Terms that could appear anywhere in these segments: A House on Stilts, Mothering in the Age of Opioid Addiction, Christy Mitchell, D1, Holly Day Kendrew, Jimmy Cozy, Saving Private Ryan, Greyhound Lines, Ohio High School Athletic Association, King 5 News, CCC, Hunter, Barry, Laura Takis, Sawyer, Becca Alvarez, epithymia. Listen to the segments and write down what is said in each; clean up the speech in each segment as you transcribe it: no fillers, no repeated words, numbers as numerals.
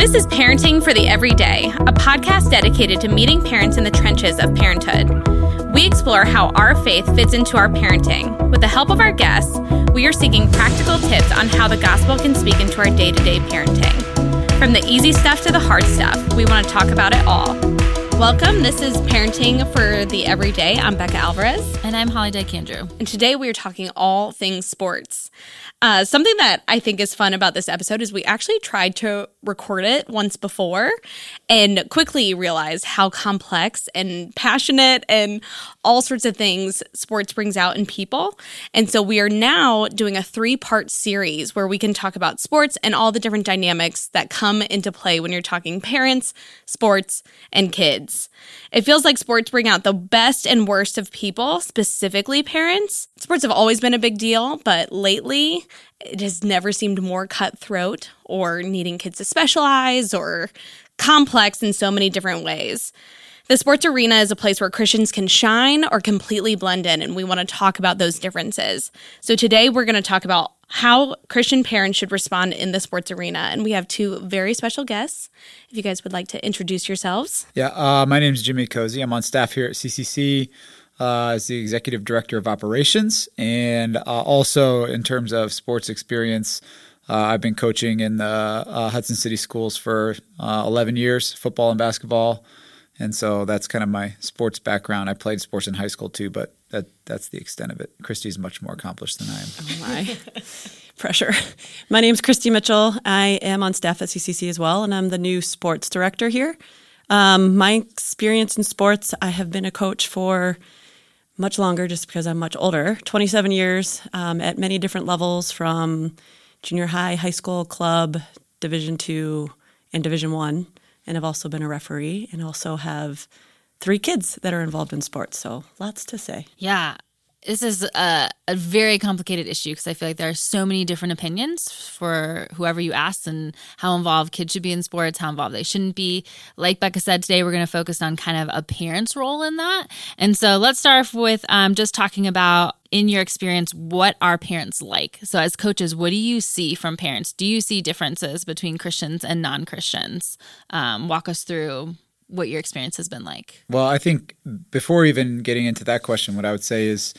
This is Parenting for the Everyday, a podcast dedicated to meeting parents in the trenches of parenthood. We explore how our faith fits into our parenting. With the help of our guests, we are seeking practical tips on how the gospel can speak into our day-to-day parenting. From the easy stuff to the hard stuff, we want to talk about it all. Welcome. This is Parenting for the Everyday. I'm Becca Alvarez. And I'm Holly Day Kendrew. And today we are talking all things sports. Something that I think is fun about this episode is we actually tried to record it once before and quickly realized how complex and passionate and all sorts of things sports brings out in people. And so we are now doing a 3-part series where we can talk about sports and all the different dynamics that come into play when you're talking parents, sports, and kids. It feels like sports bring out the best and worst of people, specifically parents. Sports have always been a big deal, but lately it has never seemed more cutthroat or needing kids to specialize or complex in so many different ways. The sports arena is a place where Christians can shine or completely blend in, and we want to talk about those differences. So today we're going to talk about how Christian parents should respond in the sports arena, and we have 2 very special guests. If you guys would like to introduce yourselves. My name is Jimmy Cozy. I'm on staff here at CCC as the Executive Director of Operations, and also in terms of sports experience, I've been coaching in the Hudson City Schools for 11 years, football and basketball. And so that's kind of my sports background. I played sports in high school too, but that's the extent of it. Christy's much more accomplished than I am. Oh my. Pressure. My name's Christy Mitchell. I am on staff at CCC as well, and I'm the new sports director here. My experience in sports, I have been a coach for much longer just because I'm much older, 27 years at many different levels from junior high, high school, club, Division II, and Division I. And I've also been a referee and also have 3 kids that are involved in sports. So lots to say. Yeah. This is a very complicated issue because I feel like there are so many different opinions for whoever you ask and how involved kids should be in sports, how involved they shouldn't be. Like Becca said, today we're going to focus on kind of a parent's role in that. And so let's start off with just talking about, in your experience, what are parents like? So as coaches, what do you see from parents? Do you see differences between Christians and non-Christians? Walk us through what your experience has been like. Well, I think before even getting into that question, what I would say is,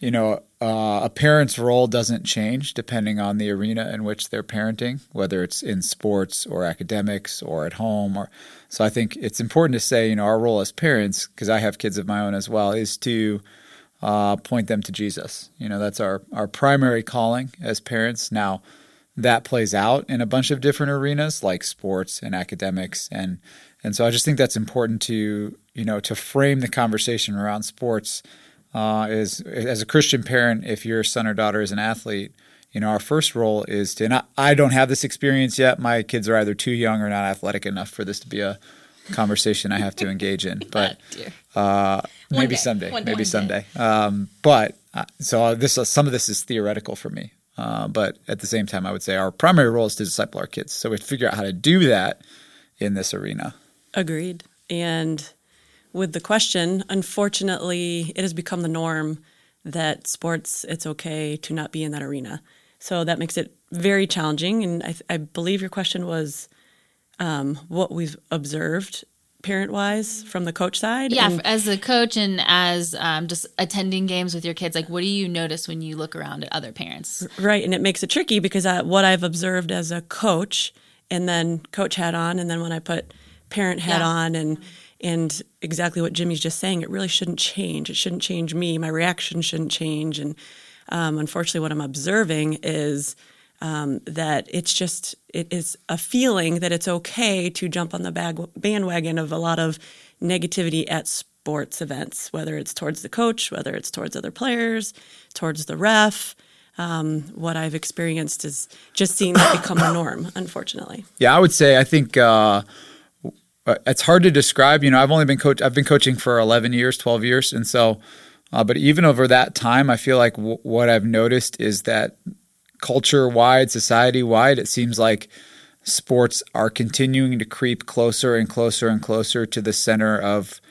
you know, a parent's role doesn't change depending on the arena in which they're parenting, whether it's in sports or academics or at home. So I think it's important to say, you know, our role as parents, because I have kids of my own as well, is to point them to Jesus. You know, that's our primary calling as parents. Now, that plays out in a bunch of different arenas like sports and academics. And so I just think that's important to, you know, to frame the conversation around sports is, as a Christian parent, if your son or daughter is an athlete, you know, our first role is to, and I don't have this experience yet. My kids are either too young or not athletic enough for this to be a conversation I have to engage in, but maybe someday, maybe someday. So some of this is theoretical for me. But at the same time, I would say our primary role is to disciple our kids. So we have to figure out how to do that in this arena. Agreed. And with the question, unfortunately, it has become the norm that sports, it's okay to not be in that arena. So that makes it very challenging. And I believe your question was what we've observed parent-wise from the coach side. Yeah, and as a coach and as just attending games with your kids, like what do you notice when you look around at other parents? Right, and it makes it tricky because what I've observed as a coach – and then coach hat on, and then when I put parent hat on, and exactly what Jimmy's just saying, it really shouldn't change. It shouldn't change me. My reaction shouldn't change. And unfortunately, what I'm observing is that it is a feeling that it's okay to jump on the bandwagon of a lot of negativity at sports events, whether it's towards the coach, whether it's towards other players, towards the ref. What I've experienced is just seeing that become a norm, unfortunately. Yeah, I would say I think it's hard to describe. You know, I've been coaching for 12 years, and so. But even over that time, I feel like what I've noticed is that culture-wide, society-wide, it seems like sports are continuing to creep closer and closer and closer to the center of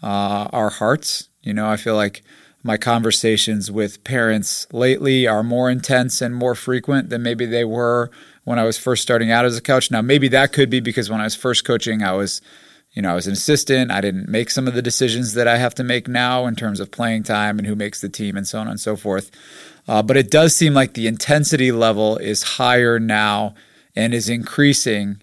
our hearts. You know, I feel like My conversations with parents lately are more intense and more frequent than maybe they were when I was first starting out as a coach. Now, maybe that could be because when I was first coaching, I was an assistant. I didn't make some of the decisions that I have to make now in terms of playing time and who makes the team and so on and so forth. But it does seem like the intensity level is higher now and is increasing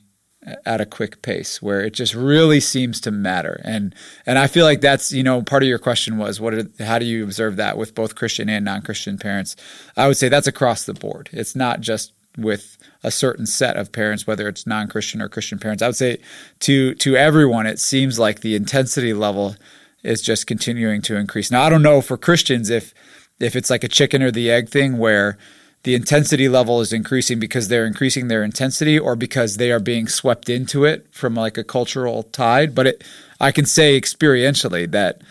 at a quick pace where it just really seems to matter. And I feel like that's, part of your question was, how do you observe that with both Christian and non-Christian parents? I would say that's across the board. It's not just with a certain set of parents, whether it's non-Christian or Christian parents. I would say to everyone, it seems like the intensity level is just continuing to increase. Now, I don't know for Christians if it's like a chicken or the egg thing where the intensity level is increasing because they're increasing their intensity or because they are being swept into it from like a cultural tide. But I can say experientially that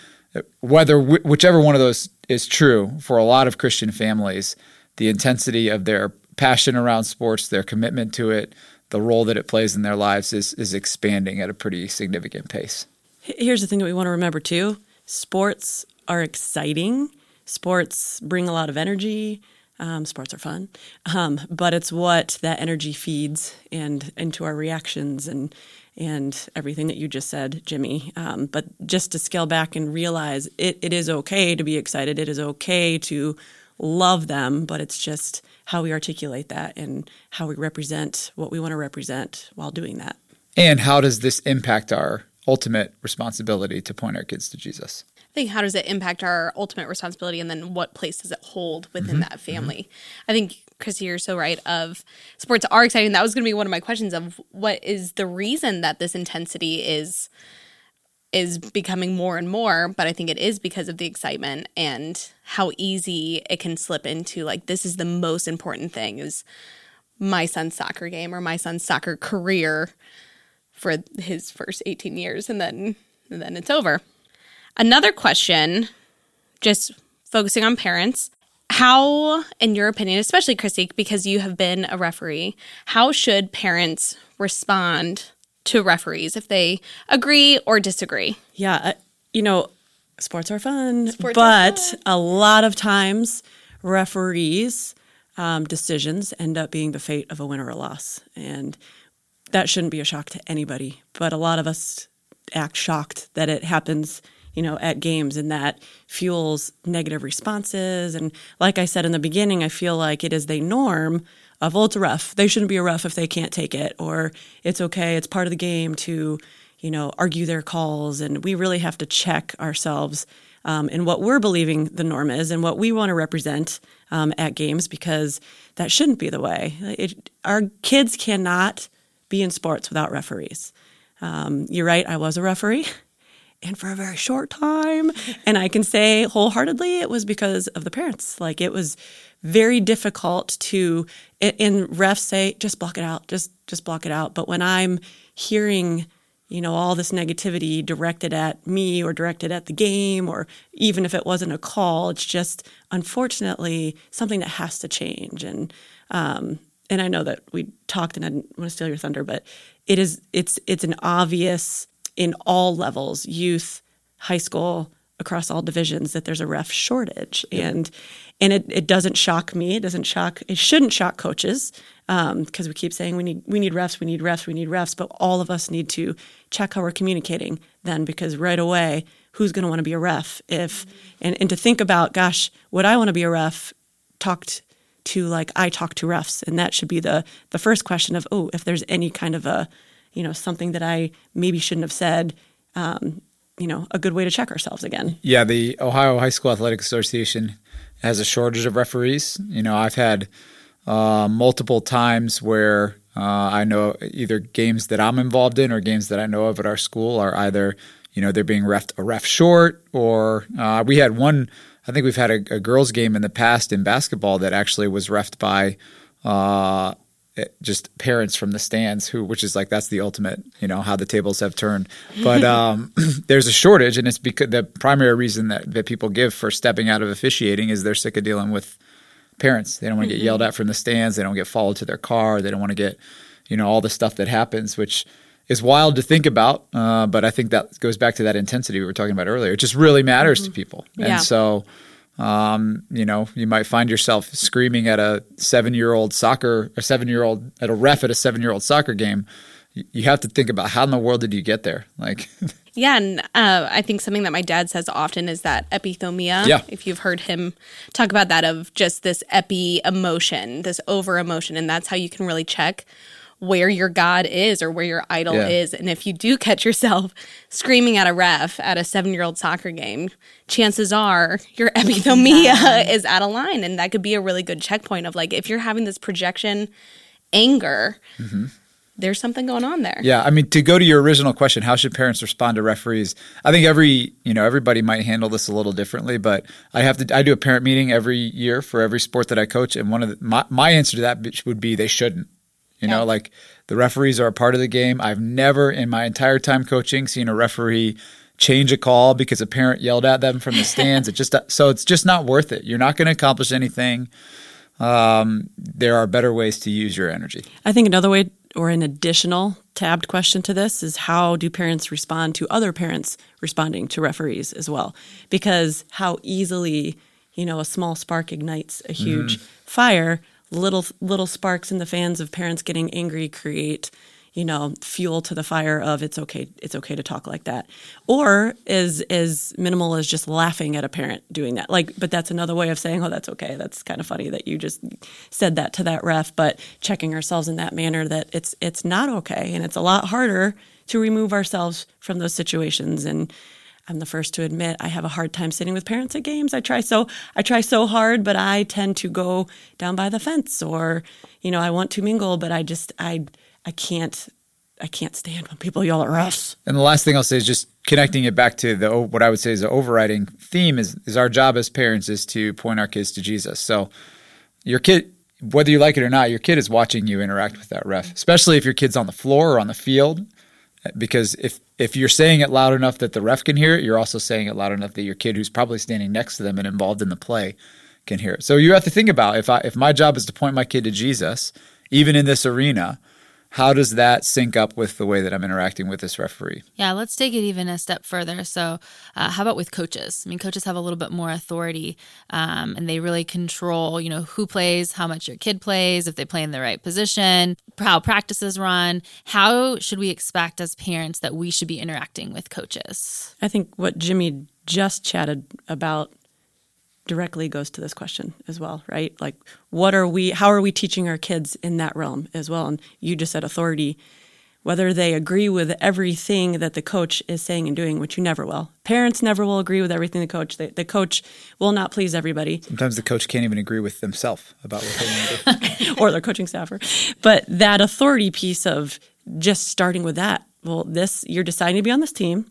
whichever one of those is true, for a lot of Christian families, the intensity of their passion around sports, their commitment to it, the role that it plays in their lives is expanding at a pretty significant pace. Here's the thing that we want to remember too. Sports are exciting. Sports bring a lot of energy. Sports are fun. But it's what that energy feeds and into our reactions and everything that you just said, Jimmy. But just to scale back and realize it is okay to be excited. It is okay to love them, but it's just how we articulate that and how we represent what we want to represent while doing that. And how does this impact our ultimate responsibility to point our kids to Jesus? I think, how does it impact our ultimate responsibility, and then what place does it hold within that family? Mm-hmm. I think, Christy, you're so right of sports are exciting. That was going to be one of my questions of what is the reason that this intensity is becoming more and more, but I think it is because of the excitement and how easy it can slip into, like, this is the most important thing is my son's soccer game or my son's soccer career for his first 18 years, and then it's over. Another question, just focusing on parents, how, in your opinion, especially Christy, because you have been a referee, how should parents respond to referees if they agree or disagree? Yeah, sports are fun, a lot of times referees' decisions end up being the fate of a win or a loss, and that shouldn't be a shock to anybody, but a lot of us act shocked that it happens at games, and that fuels negative responses. And like I said in the beginning, I feel like it is the norm of, well, it's a ref. They shouldn't be a ref if they can't take it, or it's okay, it's part of the game to, argue their calls. And we really have to check ourselves in what we're believing the norm is and what we want to represent at games, because that shouldn't be the way. Our kids cannot be in sports without referees. You're right, I was a referee. And for a very short time, and I can say wholeheartedly it was because of the parents. Like, it was very difficult to, and refs say, just block it out, just block it out. But when I'm hearing, all this negativity directed at me or directed at the game, or even if it wasn't a call, it's just, unfortunately, something that has to change. And I know that we talked, and I didn't want to steal your thunder, but it's an obvious, in all levels, youth, high school, across all divisions, that there's a ref shortage. Yeah. And it doesn't shock me. It shouldn't shock coaches, because we keep saying we need refs, but all of us need to check how we're communicating then, because right away, who's going to want to be a ref? And to think about, gosh, would I want to be a ref? I talk to refs, and that should be the first question of, if there's any kind of a something that I maybe shouldn't have said, a good way to check ourselves again. Yeah, the Ohio High School Athletic Association has a shortage of referees. I've had multiple times where I know either games that I'm involved in or games that I know of at our school are either, they're being a ref short, or we had one, I think we've had a girls' game in the past in basketball that actually was refed by just parents from the stands, which is like, that's the ultimate, how the tables have turned. But there's a shortage, and it's because the primary reason that people give for stepping out of officiating is they're sick of dealing with parents. They don't want to get yelled at from the stands. They don't get followed to their car. They don't want to get, all the stuff that happens, which is wild to think about. But I think that goes back to that intensity we were talking about earlier. It just really matters to people. Yeah. And so You know, you might find yourself screaming at a 7-year-old ref at a seven-year-old soccer game. You have to think about how in the world did you get there? Like, yeah, and I think something that my dad says often is that epithymia. Yeah. If you've heard him talk about that, of just this emotion, this over emotion, and that's how you can really check where your God is or where your idol is. And if you do catch yourself screaming at a ref at a 7-year-old soccer game, chances are your epithymia is out of line. And that could be a really good checkpoint of, like, if you're having this projection anger, there's something going on there. Yeah. I mean, to go to your original question, how should parents respond to referees? I think everybody might handle this a little differently, but I do a parent meeting every year for every sport that I coach. And one of my answer to that would be they shouldn't. You know, like, the referees are a part of the game. I've never in my entire time coaching seen a referee change a call because a parent yelled at them from the stands. It's just not worth it. You're not going to accomplish anything. There are better ways to use your energy. I think another way, or an additional tabbed question to this, is how do parents respond to other parents responding to referees as well? Because how easily, you know, a small spark ignites a huge fire. Little sparks in the fans of parents getting angry create, you know, fuel to the fire of it's okay to talk like that, or as minimal as just laughing at a parent doing that. Like, but that's another way of saying, oh, that's okay. That's kind of funny that you just said that to that ref. But checking ourselves in that manner that it's not okay, and it's a lot harder to remove ourselves from those situations. And I'm the first to admit I have a hard time sitting with parents at games. I try so hard, but I tend to go down by the fence, or, you know, I want to mingle, but I can't stand when people yell at refs. And the last thing I'll say is just connecting it back to what I would say is the overriding theme is our job as parents is to point our kids to Jesus. So your kid, whether you like it or not, your kid is watching you interact with that ref, especially if your kid's on the floor or on the field. Because if you're saying it loud enough that the ref can hear it, you're also saying it loud enough that your kid, who's probably standing next to them and involved in the play, can hear it. So you have to think about, if my job is to point my kid to Jesus, even in this arena, how does that sync up with the way that I'm interacting with this referee? Yeah, let's take it even a step further. So how about with coaches? I mean, coaches have a little bit more authority, and they really control, you know, who plays, how much your kid plays, if they play in the right position, how practices run. How should we expect as parents that we should be interacting with coaches? I think what Jimmy just chatted about directly goes to this question as well, right? Like, how are we teaching our kids in that realm as well? And you just said authority, whether they agree with everything that the coach is saying and doing, which you never will. Parents never will agree with everything the coach. The coach will not please everybody. Sometimes the coach can't even agree with themselves about what they want to do. Or their coaching staffer. But that authority piece of just starting with that, well, you're deciding to be on this team.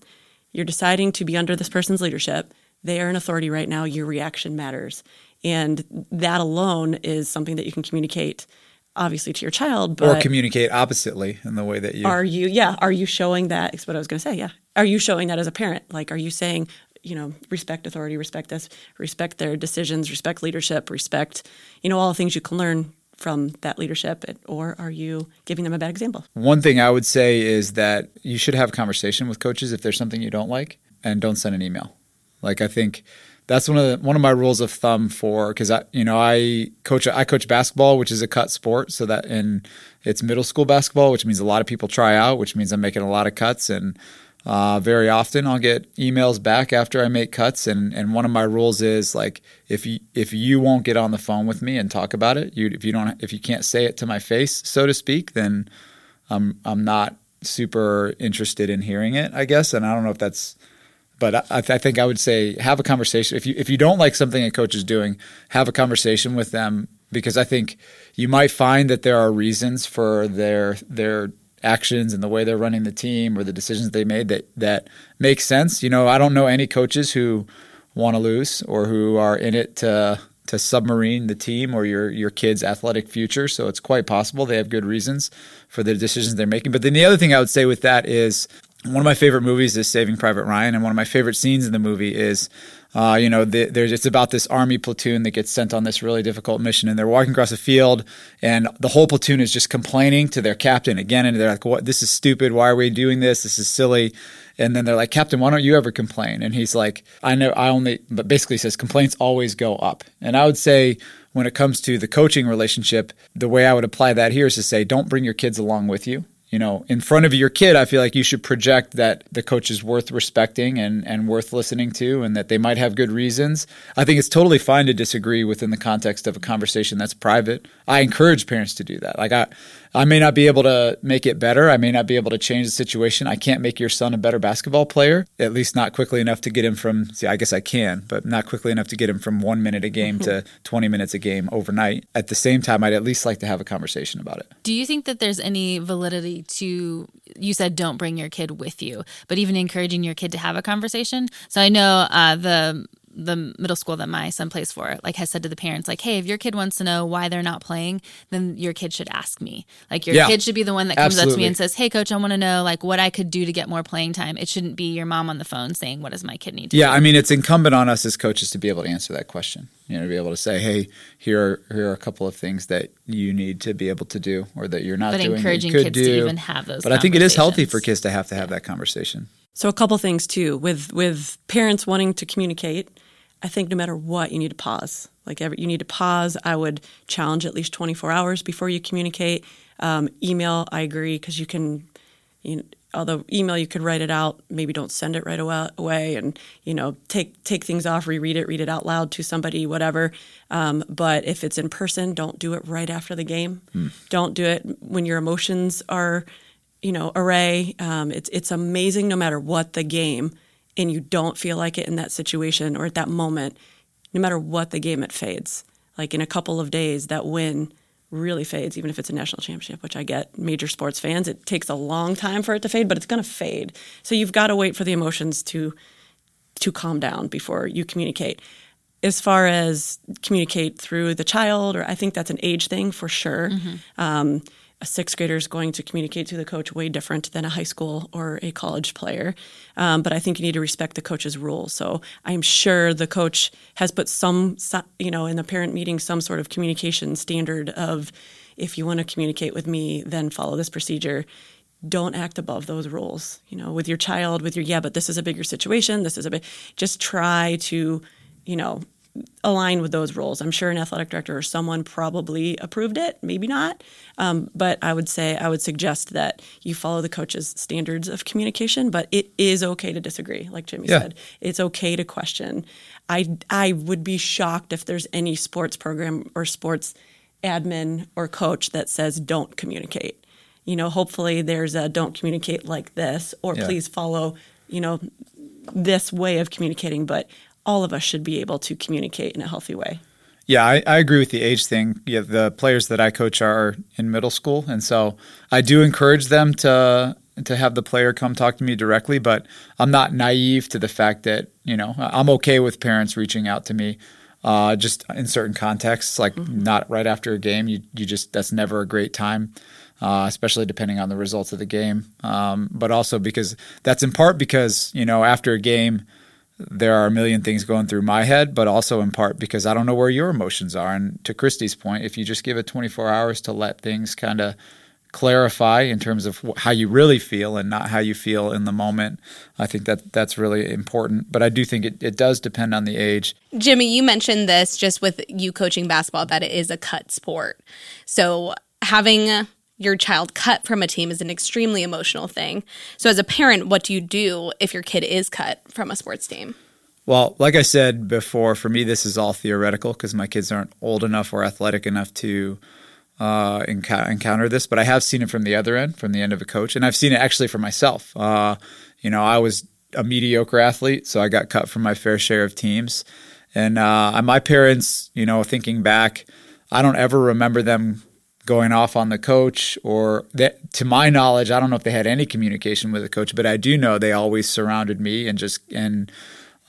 You're deciding to be under this person's leadership. They are an authority right now. Your reaction matters. And that alone is something that you can communicate, obviously, to your child. But or communicate oppositely in the way that you... Are you showing that? It's what I was going to say, yeah. Are you showing that as a parent? Like, are you saying, you know, respect authority, respect this, respect their decisions, respect leadership, respect, you know, all the things you can learn from that leadership, or are you giving them a bad example? One thing I would say is that you should have a conversation with coaches if there's something you don't like, and don't send an email. Like, I think that's one of my rules of thumb for, because I coach basketball, which is a cut sport, so that in it's middle school basketball, which means a lot of people try out, which means I'm making a lot of cuts, and very often I'll get emails back after I make cuts, and one of my rules is, like, if you won't get on the phone with me and talk about it, if you can't say it to my face, so to speak, then I'm not super interested in hearing it, I guess, and I don't know if that's. But I think I would say have a conversation. If you don't like something a coach is doing, have a conversation with them, because I think you might find that there are reasons for their actions and the way they're running the team or the decisions they made that make sense. You know, I don't know any coaches who want to lose or who are in it to submarine the team or your kid's athletic future. So it's quite possible they have good reasons for the decisions they're making. But then the other thing I would say with that is, one of my favorite movies is Saving Private Ryan, and one of my favorite scenes in the movie is, you know, it's about this army platoon that gets sent on this really difficult mission, and they're walking across a field, and the whole platoon is just complaining to their captain again, and they're like, "What? This is stupid. Why are we doing this? This is silly." And then they're like, Captain, why don't you ever complain? And he's like, but basically says complaints always go up. And I would say when it comes to the coaching relationship, the way I would apply that here is to say, don't bring your kids along with you. You know, in front of your kid, I feel like you should project that the coach is worth respecting and worth listening to, and that they might have good reasons. I think it's totally fine to disagree within the context of a conversation that's private. I encourage parents to do that. Like, I may not be able to make it better. I may not be able to change the situation. I can't make your son a better basketball player, at least not quickly enough to get him from 1 minute a game to 20 minutes a game overnight. At the same time, I'd at least like to have a conversation about it. Do you think that there's any validity to, you said don't bring your kid with you, but even encouraging your kid to have a conversation? So I know the middle school that my son plays for, like, has said to the parents, like, hey, if your kid wants to know why they're not playing, then your kid should ask me. Like, your kid should be the one that comes up to me and says, hey, coach, I want to know, like, what I could do to get more playing time. It shouldn't be your mom on the phone saying, what does my kid need to do? I mean, it's incumbent on us as coaches to be able to answer that question. You know, to be able to say, hey, here are a couple of things that you need to be able to do or that you're not doing. But encouraging kids to even have those conversations. But I think it is healthy for kids to have that conversation. So a couple things, too. With parents wanting to communicate, I think no matter what, you need to pause. You need to pause. I would challenge at least 24 hours before you communicate. Email, I agree, because although email, you could write it out. Maybe don't send it right away and, take things off, read it out loud to somebody, whatever. But if it's in person, don't do it right after the game. Don't do it when your emotions are – array. It's amazing no matter what the game, and you don't feel like it in that situation or at that moment, no matter what the game, it fades. Like, in a couple of days, that win really fades, even if it's a national championship, which I get major sports fans. It takes a long time for it to fade, but it's going to fade. So you've got to wait for the emotions to calm down before you communicate. As far as communicate through the child, or I think that's an age thing for sure. Mm-hmm. A sixth grader is going to communicate to the coach way different than a high school or a college player. But I think you need to respect the coach's rules. So I'm sure the coach has put some, in the parent meeting, some sort of communication standard of, if you want to communicate with me, then follow this procedure. Don't act above those rules, with your child, but this is a bigger situation. Just try to, align with those roles. I'm sure an athletic director or someone probably approved it, maybe not. But I would suggest that you follow the coach's standards of communication, but it is okay to disagree. Like Jimmy said, it's okay to question. I would be shocked if there's any sports program or sports admin or coach that says don't communicate. Hopefully there's a don't communicate like this, or please follow, this way of communicating, but all of us should be able to communicate in a healthy way. Yeah, I agree with the age thing. Yeah, the players that I coach are in middle school, and so I do encourage them to have the player come talk to me directly, but I'm not naive to the fact that, I'm okay with parents reaching out to me just in certain contexts, like not right after a game. You that's never a great time. Especially depending on the results of the game. But also because that's in part because, after a game, there are a million things going through my head, but also in part because I don't know where your emotions are. And to Christy's point, if you just give it 24 hours to let things kind of clarify in terms of how you really feel and not how you feel in the moment, I think that that's really important. But I do think it does depend on the age. Jimmy, you mentioned this just with you coaching basketball, that it is a cut sport. So having your child cut from a team is an extremely emotional thing. So as a parent, what do you do if your kid is cut from a sports team? Well, like I said before, for me, this is all theoretical because my kids aren't old enough or athletic enough to encounter this. But I have seen it from the other end, from the end of a coach. And I've seen it actually for myself. I was a mediocre athlete, so I got cut from my fair share of teams. And my parents, thinking back, I don't ever remember them going off on the coach, or that, to my knowledge, I don't know if they had any communication with the coach, but I do know they always surrounded me and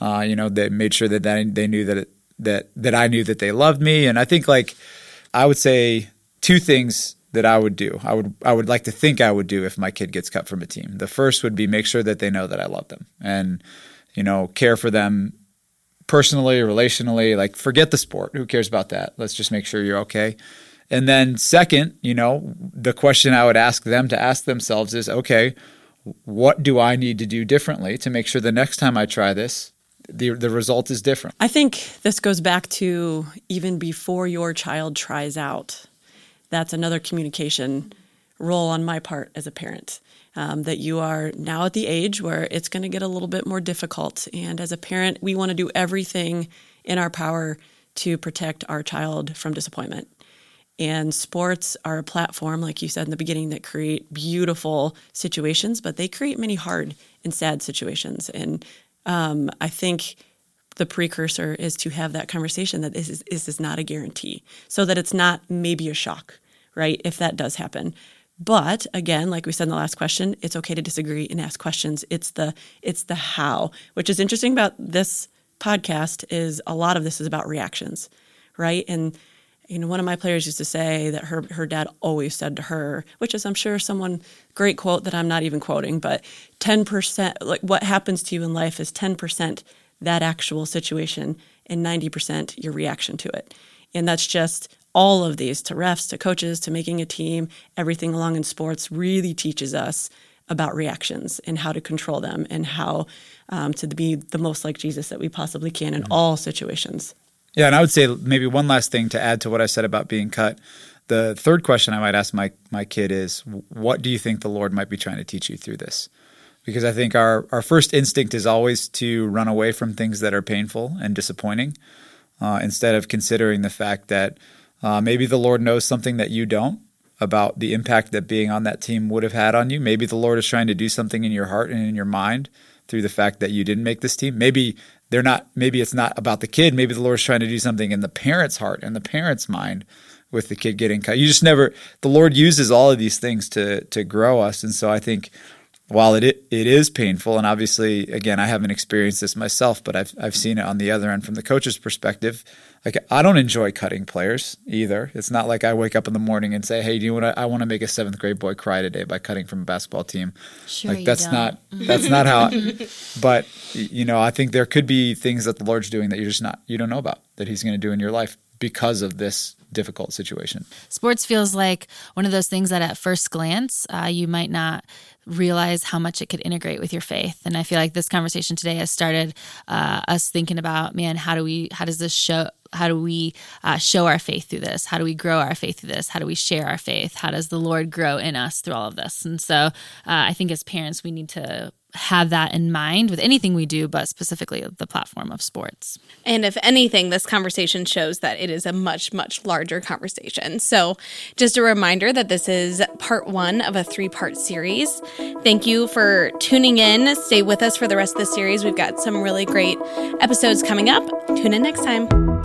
they made sure that they knew that I knew that they loved me. And I think, I would say two things that I would do. I would like to think I would do if my kid gets cut from a team. The first would be make sure that they know that I love them and, care for them personally, relationally, forget the sport. Who cares about that? Let's just make sure you're okay. And then second, the question I would ask them to ask themselves is, okay, what do I need to do differently to make sure the next time I try this, the result is different? I think this goes back to even before your child tries out. That's another communication role on my part as a parent, that you are now at the age where it's going to get a little bit more difficult. And as a parent, we want to do everything in our power to protect our child from disappointment. And sports are a platform, like you said in the beginning, that create beautiful situations, but they create many hard and sad situations. And I think the precursor is to have that conversation that this is not a guarantee, so that it's not maybe a shock, right, if that does happen. But again, like we said in the last question, it's okay to disagree and ask questions. It's the how, which is interesting about this podcast, is a lot of this is about reactions, right? And you know, one of my players used to say that her dad always said to her, which is, I'm sure, someone great quote that I'm not even quoting, but 10%, like, what happens to you in life is 10% that actual situation and 90% your reaction to it. And that's just all of these, to refs, to coaches, to making a team, everything along in sports really teaches us about reactions and how to control them and how to be the most like Jesus that we possibly can in all situations. Yeah, and I would say maybe one last thing to add to what I said about being cut. The third question I might ask my kid is, what do you think the Lord might be trying to teach you through this? Because I think our first instinct is always to run away from things that are painful and disappointing, instead of considering the fact that maybe the Lord knows something that you don't about the impact that being on that team would have had on you. Maybe the Lord is trying to do something in your heart and in your mind through the fact that you didn't make this team. Maybe it's not about the kid. Maybe the Lord's trying to do something in the parent's heart and the parent's mind with the kid getting cut. The Lord uses all of these things to grow us. And so I think while it is painful, and obviously, again, I haven't experienced this myself, but I've seen it on the other end from the coach's perspective. Like, I don't enjoy cutting players either. It's not like I wake up in the morning and say, "Hey, I want to make a seventh grade boy cry today by cutting from a basketball team." Sure, like that's not how. But you know, I think there could be things that the Lord's doing that you don't know about, that He's going to do in your life because of this difficult situation. Sports feels like one of those things that at first glance, you might not realize how much it could integrate with your faith. And I feel like this conversation today has started us thinking about, man, how do we show our faith through this? How do we grow our faith through this? How do we share our faith? How does the Lord grow in us through all of this? And so I think as parents, we need to have that in mind with anything we do, but specifically the platform of sports. And if anything, this conversation shows that it is a much, much larger conversation. So just a reminder that this is part one of a three-part series. Thank you for tuning in. Stay with us for the rest of the series. We've got some really great episodes coming up. Tune in next time.